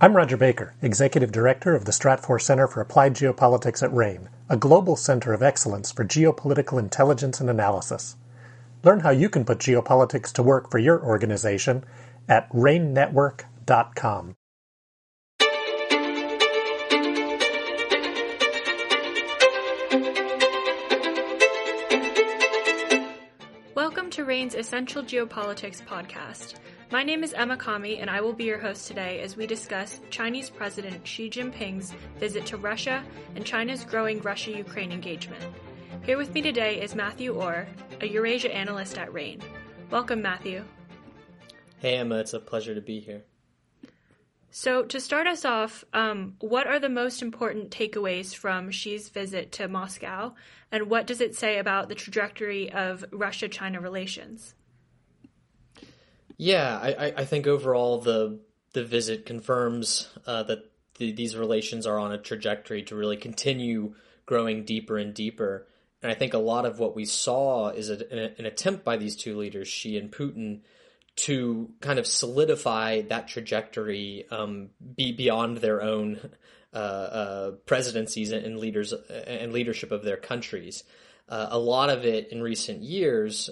I'm Roger Baker, Executive Director of the Stratfor Center for Applied Geopolitics at RANE, a global center of excellence for geopolitical intelligence and analysis. Learn how you can put geopolitics to work for your organization at ranenetwork.com. Welcome to RANE's Essential Geopolitics Podcast. My name is Emma Kami, and I will be your host today as we discuss Chinese President Xi Jinping's visit to Russia and China's growing Russia-Ukraine engagement. Here with me today is Matthew Orr, a Eurasia analyst at RANE. Welcome, Matthew. Hey, Emma. It's a pleasure to be here. So to start us off, what are the most important takeaways from Xi's visit to Moscow, and what does it say about the trajectory of Russia-China relations? Yeah, I think overall the visit confirms that these relations are on a trajectory to really continue growing deeper and deeper. And I think a lot of what we saw is an attempt by these two leaders, Xi and Putin, to kind of solidify that trajectory beyond their own presidencies and leaders and leadership of their countries. A lot of it in recent years,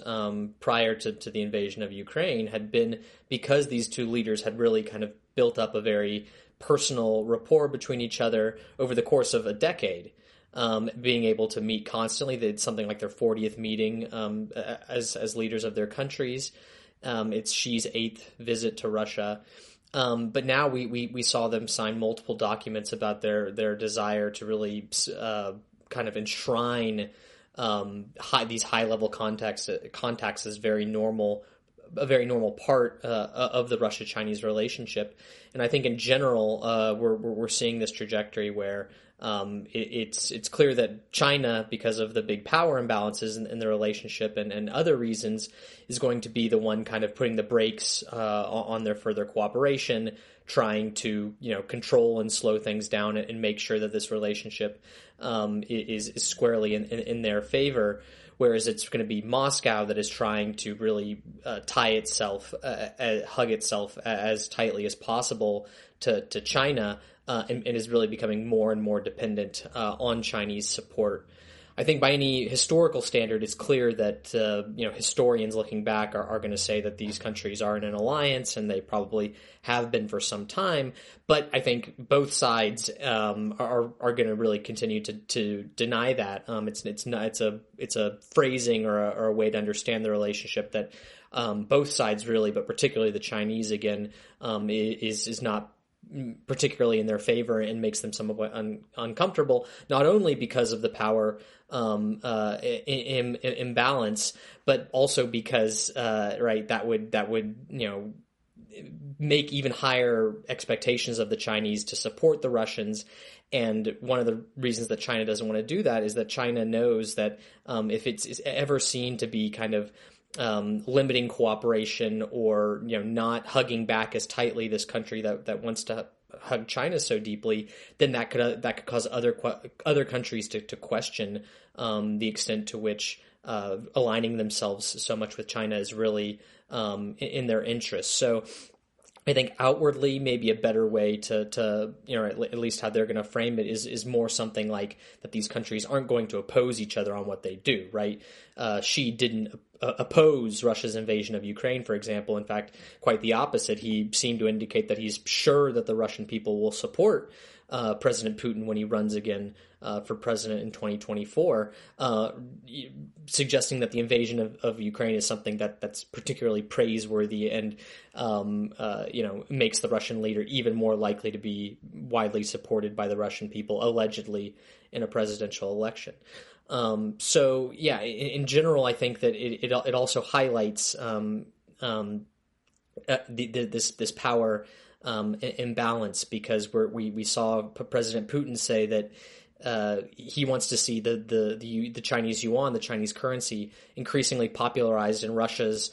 prior to the invasion of Ukraine, had been because these two leaders had really kind of built up a very personal rapport between each other over the course of a decade, being able to meet constantly. They did something like their 40th meeting as leaders of their countries. It's Xi's 8th visit to Russia. But now we saw them sign multiple documents about their desire to really kind of enshrine these high-level contacts is a very normal part of the Russia-Chinese relationship. And I think in general, we're seeing this trajectory where it's clear that China, because of the big power imbalances in the relationship and other reasons, is going to be the one kind of putting the brakes on their further cooperation, trying to, control and slow things down and make sure that this relationship is squarely in their favor, whereas it's going to be Moscow that is trying to really hug itself as tightly as possible to China, and is really becoming more and more dependent on Chinese support. I think by any historical standard, it's clear that historians looking back are going to say that these countries are in an alliance, and they probably have been for some time. But I think both sides are going to really continue to deny that. It's a phrasing or a way to understand the relationship that both sides really, but particularly the Chinese again, is not particularly in their favor, and makes them somewhat uncomfortable, not only because of the power imbalance, but also because that would make even higher expectations of the Chinese to support the Russians. And one of the reasons that China doesn't want to do that is that China knows that if it's ever seen to be kind of limiting cooperation or not hugging back as tightly this country that wants to hug China so deeply, then that could cause other countries to question the extent to which aligning themselves so much with China is really in their interest. So I think outwardly, maybe a better way to at least how they're going to frame it is more something like that these countries aren't going to oppose each other on what they do, right? Xi didn't oppose Russia's invasion of Ukraine, for example. In fact, quite the opposite. He seemed to indicate that he's sure that the Russian people will support President Putin when he runs again for president in 2024, suggesting that the invasion of Ukraine is something that's particularly praiseworthy and makes the Russian leader even more likely to be widely supported by the Russian people, allegedly, in a presidential election. So yeah, in general, I think that it also highlights this power imbalance, because we saw President Putin say that he wants to see the Chinese yuan, the Chinese currency, increasingly popularized in Russia's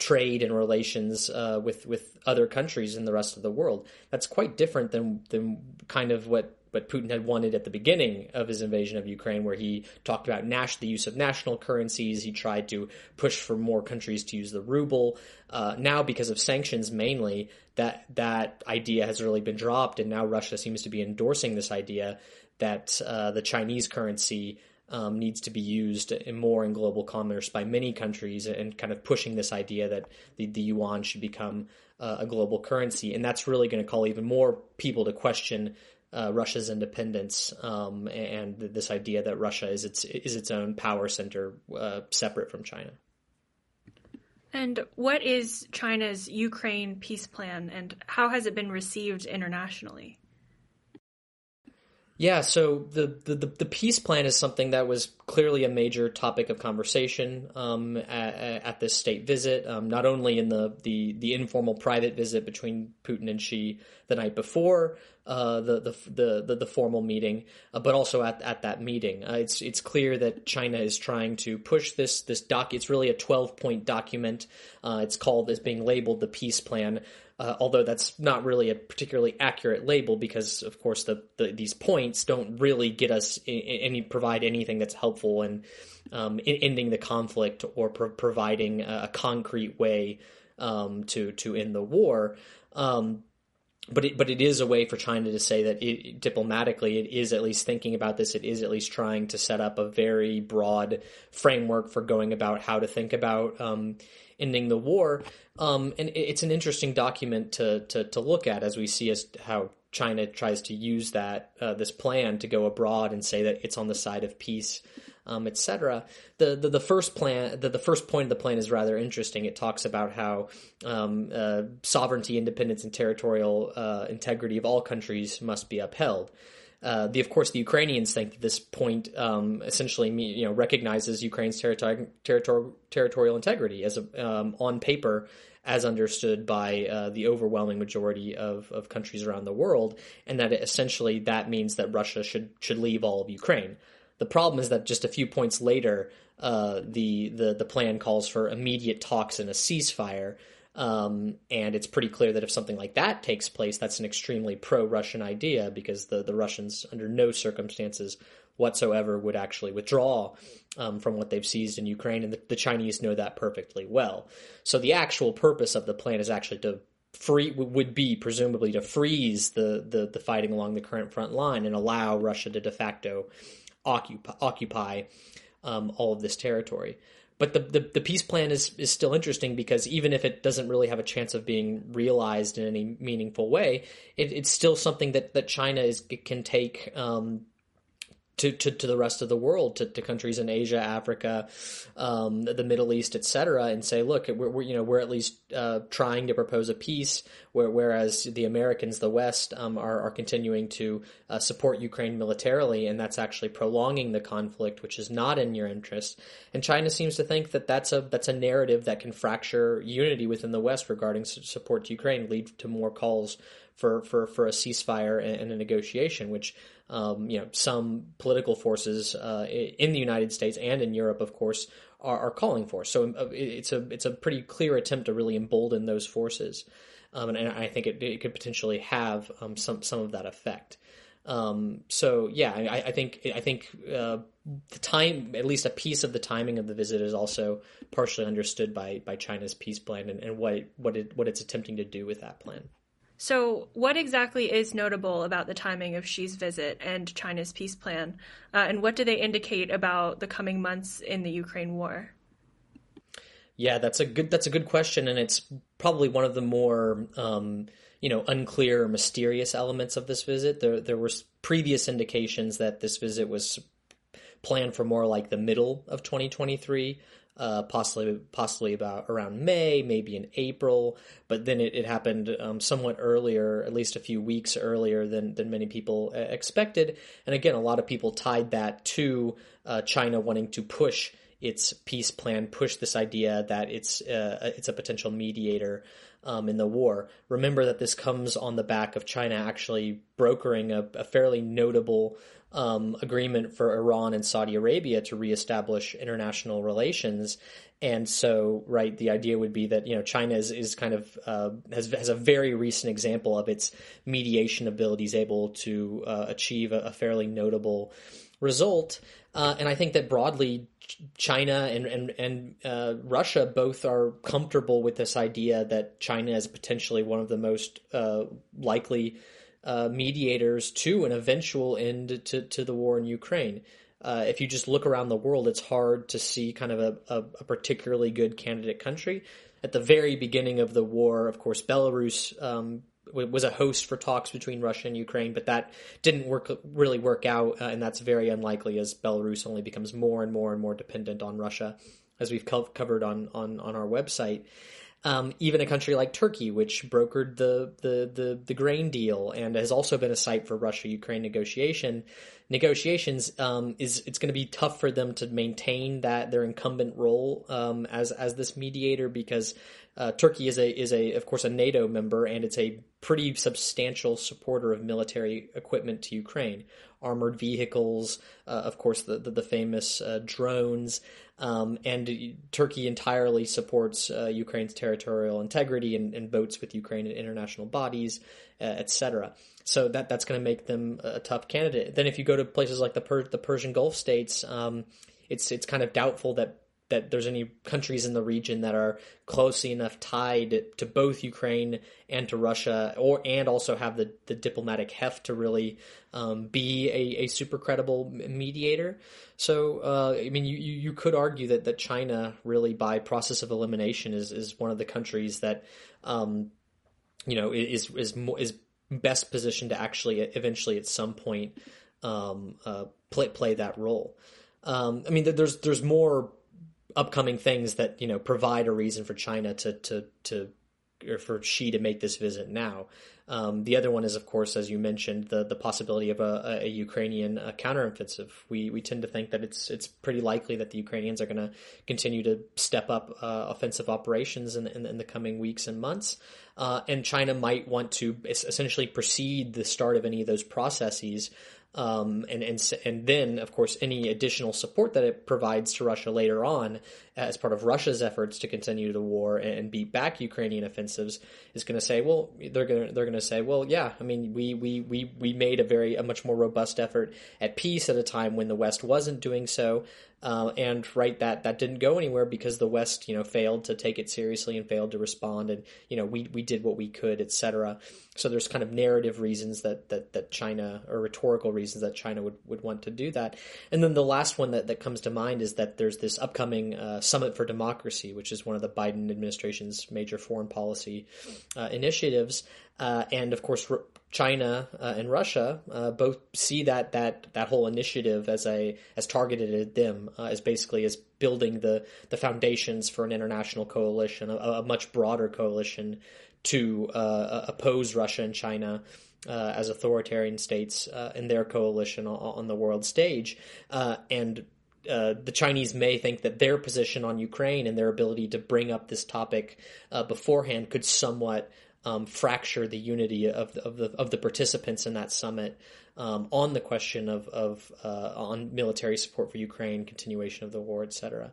trade and relations with other countries in the rest of the world. That's quite different than kind of what but Putin had wanted at the beginning of his invasion of Ukraine, where he talked about the use of national currencies. He tried to push for more countries to use the ruble. Now, because of sanctions mainly, that idea has really been dropped, and now Russia seems to be endorsing this idea that the Chinese currency needs to be used more in global commerce by many countries, and kind of pushing this idea that the yuan should become a global currency. And that's really going to call even more people to question Russia's independence and this idea that Russia is its own power center separate from China. And what is China's Ukraine peace plan, and how has it been received internationally? Yeah, so the peace plan is something that was clearly a major topic of conversation at this state visit, not only in the informal private visit between Putin and Xi the night before the formal meeting, but also at that meeting. It's clear that China is trying to push this doc. It's really a 12-point document. It's being labeled the peace plan. Although that's not really a particularly accurate label, because of course these points don't really get us any provide anything that's helpful in ending the conflict or providing a concrete way to end the war. But it is a way for China to say that diplomatically it is at least thinking about this. It is at least trying to set up a very broad framework for going about how to think about ending the war. And it's an interesting document to look at as we see how China tries to use that this plan to go abroad and say that it's on the side of peace, etc. The first plan, the first point of the plan is rather interesting. It talks about how sovereignty, independence, and territorial integrity of all countries must be upheld. Of course, the Ukrainians think that this point essentially, recognizes Ukraine's territorial integrity as on paper, as understood by the overwhelming majority of countries around the world, and that essentially that means that Russia should leave all of Ukraine. The problem is that just a few points later, the plan calls for immediate talks and a ceasefire. And it's pretty clear that if something like that takes place, that's an extremely pro-Russian idea, because the Russians under no circumstances whatsoever would actually withdraw from what they've seized in Ukraine, and the Chinese know that perfectly well. So the actual purpose of the plan is actually would be presumably to freeze the fighting along the current front line and allow Russia to de facto occupy all of this territory. But the peace plan is still interesting, because even if it doesn't really have a chance of being realized in any meaningful way, it's still something that China can take to the rest of the world, to countries in Asia, Africa, the Middle East, etc., and say, look, we're at least trying to propose a peace, whereas the Americans, the West, are continuing to support Ukraine militarily, and that's actually prolonging the conflict, which is not in your interest. And China seems to think that that's a narrative that can fracture unity within the West regarding support to Ukraine, lead to more calls for a ceasefire and a negotiation, which some political forces in the United States and in Europe, of course, are calling for. So it's a pretty clear attempt to really embolden those forces, and I think it could potentially have some of that effect. I think the time, at least a piece of the timing of the visit, is also partially understood by China's peace plan and what it's attempting to do with that plan. So what exactly is notable about the timing of Xi's visit and China's peace plan, and what do they indicate about the coming months in the Ukraine war? Yeah, that's a good question, and it's probably one of the more unclear or mysterious elements of this visit. There were previous indications that this visit was planned for more like the middle of 2023. Possibly about around May, maybe in April, but then it happened somewhat earlier, at least a few weeks earlier than many people expected. And again, a lot of people tied that to China wanting to push its peace plan pushed this idea that it's a potential mediator in the war. Remember that this comes on the back of China actually brokering a fairly notable agreement for Iran and Saudi Arabia to reestablish international relations. And so, right, the idea would be that, you know, China is kind of has a very recent example of its mediation abilities, able to achieve a fairly notable result. And I think that broadly, China and Russia both are comfortable with this idea that China is potentially one of the most likely mediators to an eventual end to the war in Ukraine. If you just look around the world, it's hard to see kind of a particularly good candidate country. At the very beginning of the war, of course, Belarus was a host for talks between Russia and Ukraine, but that didn't really work out, and that's very unlikely as Belarus only becomes more and more and more dependent on Russia, as we've covered on our website. Even a country like Turkey, which brokered the grain deal and has also been a site for Russia-Ukraine negotiations, it's going to be tough for them to maintain their incumbent role as this mediator, because Turkey is of course a NATO member, and it's a pretty substantial supporter of military equipment to Ukraine, armored vehicles, of course the famous drones, and Turkey entirely supports Ukraine's territorial integrity and votes with Ukraine in international bodies, etc. So that's going to make them a tough candidate. Then if you go to places like the Persian Gulf states, it's kind of doubtful that there's any countries in the region that are closely enough tied to both Ukraine and to Russia, and also have the diplomatic heft to really be a super credible mediator. So, I mean, you could argue that China really, by process of elimination, is one of the countries that is best positioned to actually eventually at some point play that role. I mean, there's more upcoming things that, you know, provide a reason for China to or for Xi to make this visit now. The other one is, of course, as you mentioned, the possibility of a Ukrainian counteroffensive. We tend to think that it's pretty likely that the Ukrainians are going to continue to step up offensive operations in the coming weeks and months. And China might want to essentially precede the start of any of those processes. And then, of course, any additional support that it provides to Russia later on as part of Russia's efforts to continue the war and beat back Ukrainian offensives is going to say, well, they're going to say, well, yeah, I mean, we made a much more robust effort at peace at a time when the West wasn't doing so. And right, that didn't go anywhere because the West, you know, failed to take it seriously and failed to respond, and, you know, we did what we could, etc. So there's kind of narrative reasons that China, or rhetorical reasons that China would want to do that. And then the last one that comes to mind is that there's this upcoming Summit for Democracy, which is one of the Biden administration's major foreign policy initiatives. And of course, China and Russia both see that whole initiative as targeted at them, as basically as building the foundations for an international coalition, a much broader coalition to oppose Russia and China as authoritarian states in their coalition on the world stage, and. The Chinese may think that their position on Ukraine and their ability to bring up this topic beforehand could somewhat fracture the unity of the participants in that summit on the question on military support for Ukraine, continuation of the war, etc.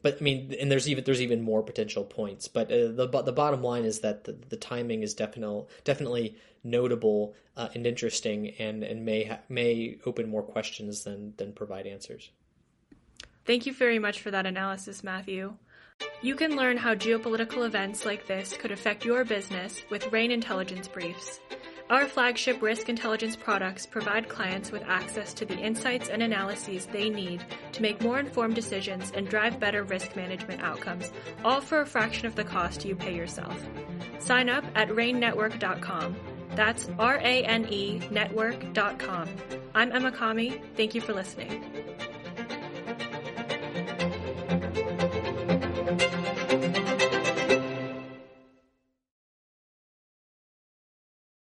But I mean, and there's even more potential points. But the bottom line is that the timing is definitely notable and interesting, and may open more questions than provide answers. Thank you very much for that analysis, Matthew. You can learn how geopolitical events like this could affect your business with RANE Intelligence Briefs. Our flagship risk intelligence products provide clients with access to the insights and analyses they need to make more informed decisions and drive better risk management outcomes, all for a fraction of the cost you pay yourself. Sign up at ranenetwork.com. That's RANE network.com. I'm Emma Kami. Thank you for listening.